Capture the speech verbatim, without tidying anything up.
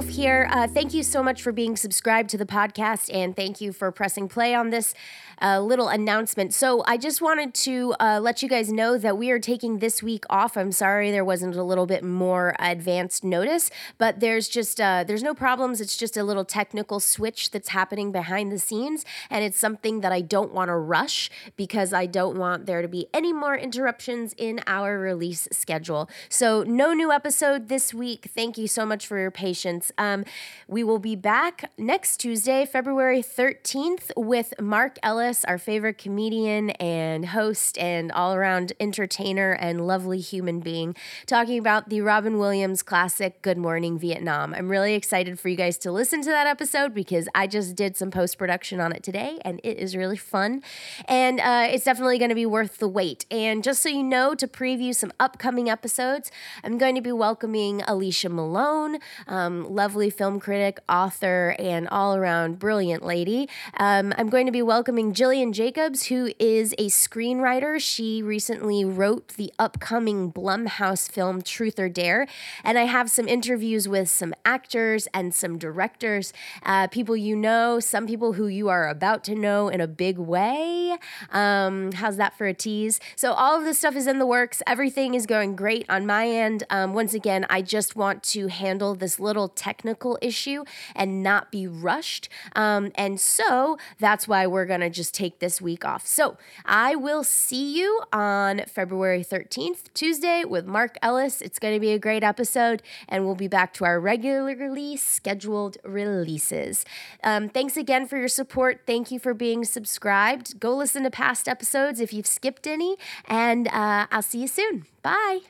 Wolf here. Uh, thank you so much for being subscribed to the podcast, and thank you for pressing play on this uh, little announcement. So I just wanted to uh, let you guys know that we are taking this week off. I'm sorry there wasn't a little bit more advanced notice, but there's just uh, there's no problems. It's just a little technical switch that's happening behind the scenes, and it's something that I don't want to rush because I don't want there to be any more interruptions in our release schedule. So no new episode this week. Thank you so much for your patience. Um, we will be back next Tuesday, February thirteenth, with Mark Ellis, our favorite comedian and host and all-around entertainer and lovely human being, talking about the Robin Williams classic Good Morning Vietnam. I'm really excited for you guys to listen to that episode because I just did some post-production on it today, and it is really fun. And uh, it's definitely going to be worth the wait. And just so you know, to preview some upcoming episodes, I'm going to be welcoming Alicia Malone, um, lovely film critic, author, and all-around brilliant lady. Um, I'm going to be welcoming Jillian Jacobs, who is a screenwriter. She recently wrote the upcoming Blumhouse film Truth or Dare, and I have some interviews with some actors and some directors, uh, people you know, some people who you are about to know in a big way. Um, how's that for a tease? So all of this stuff is in the works. Everything is going great on my end. Um, once again, I just want to handle this little technical issue and not be rushed. Um, and so that's why we're going to just take this week off. So I will see you on February thirteenth, Tuesday, with Mark Ellis. It's going to be a great episode, and we'll be back to our regularly scheduled releases. Um, thanks again for your support. Thank you for being subscribed. Go listen to past episodes if you've skipped any, and uh, I'll see you soon. Bye.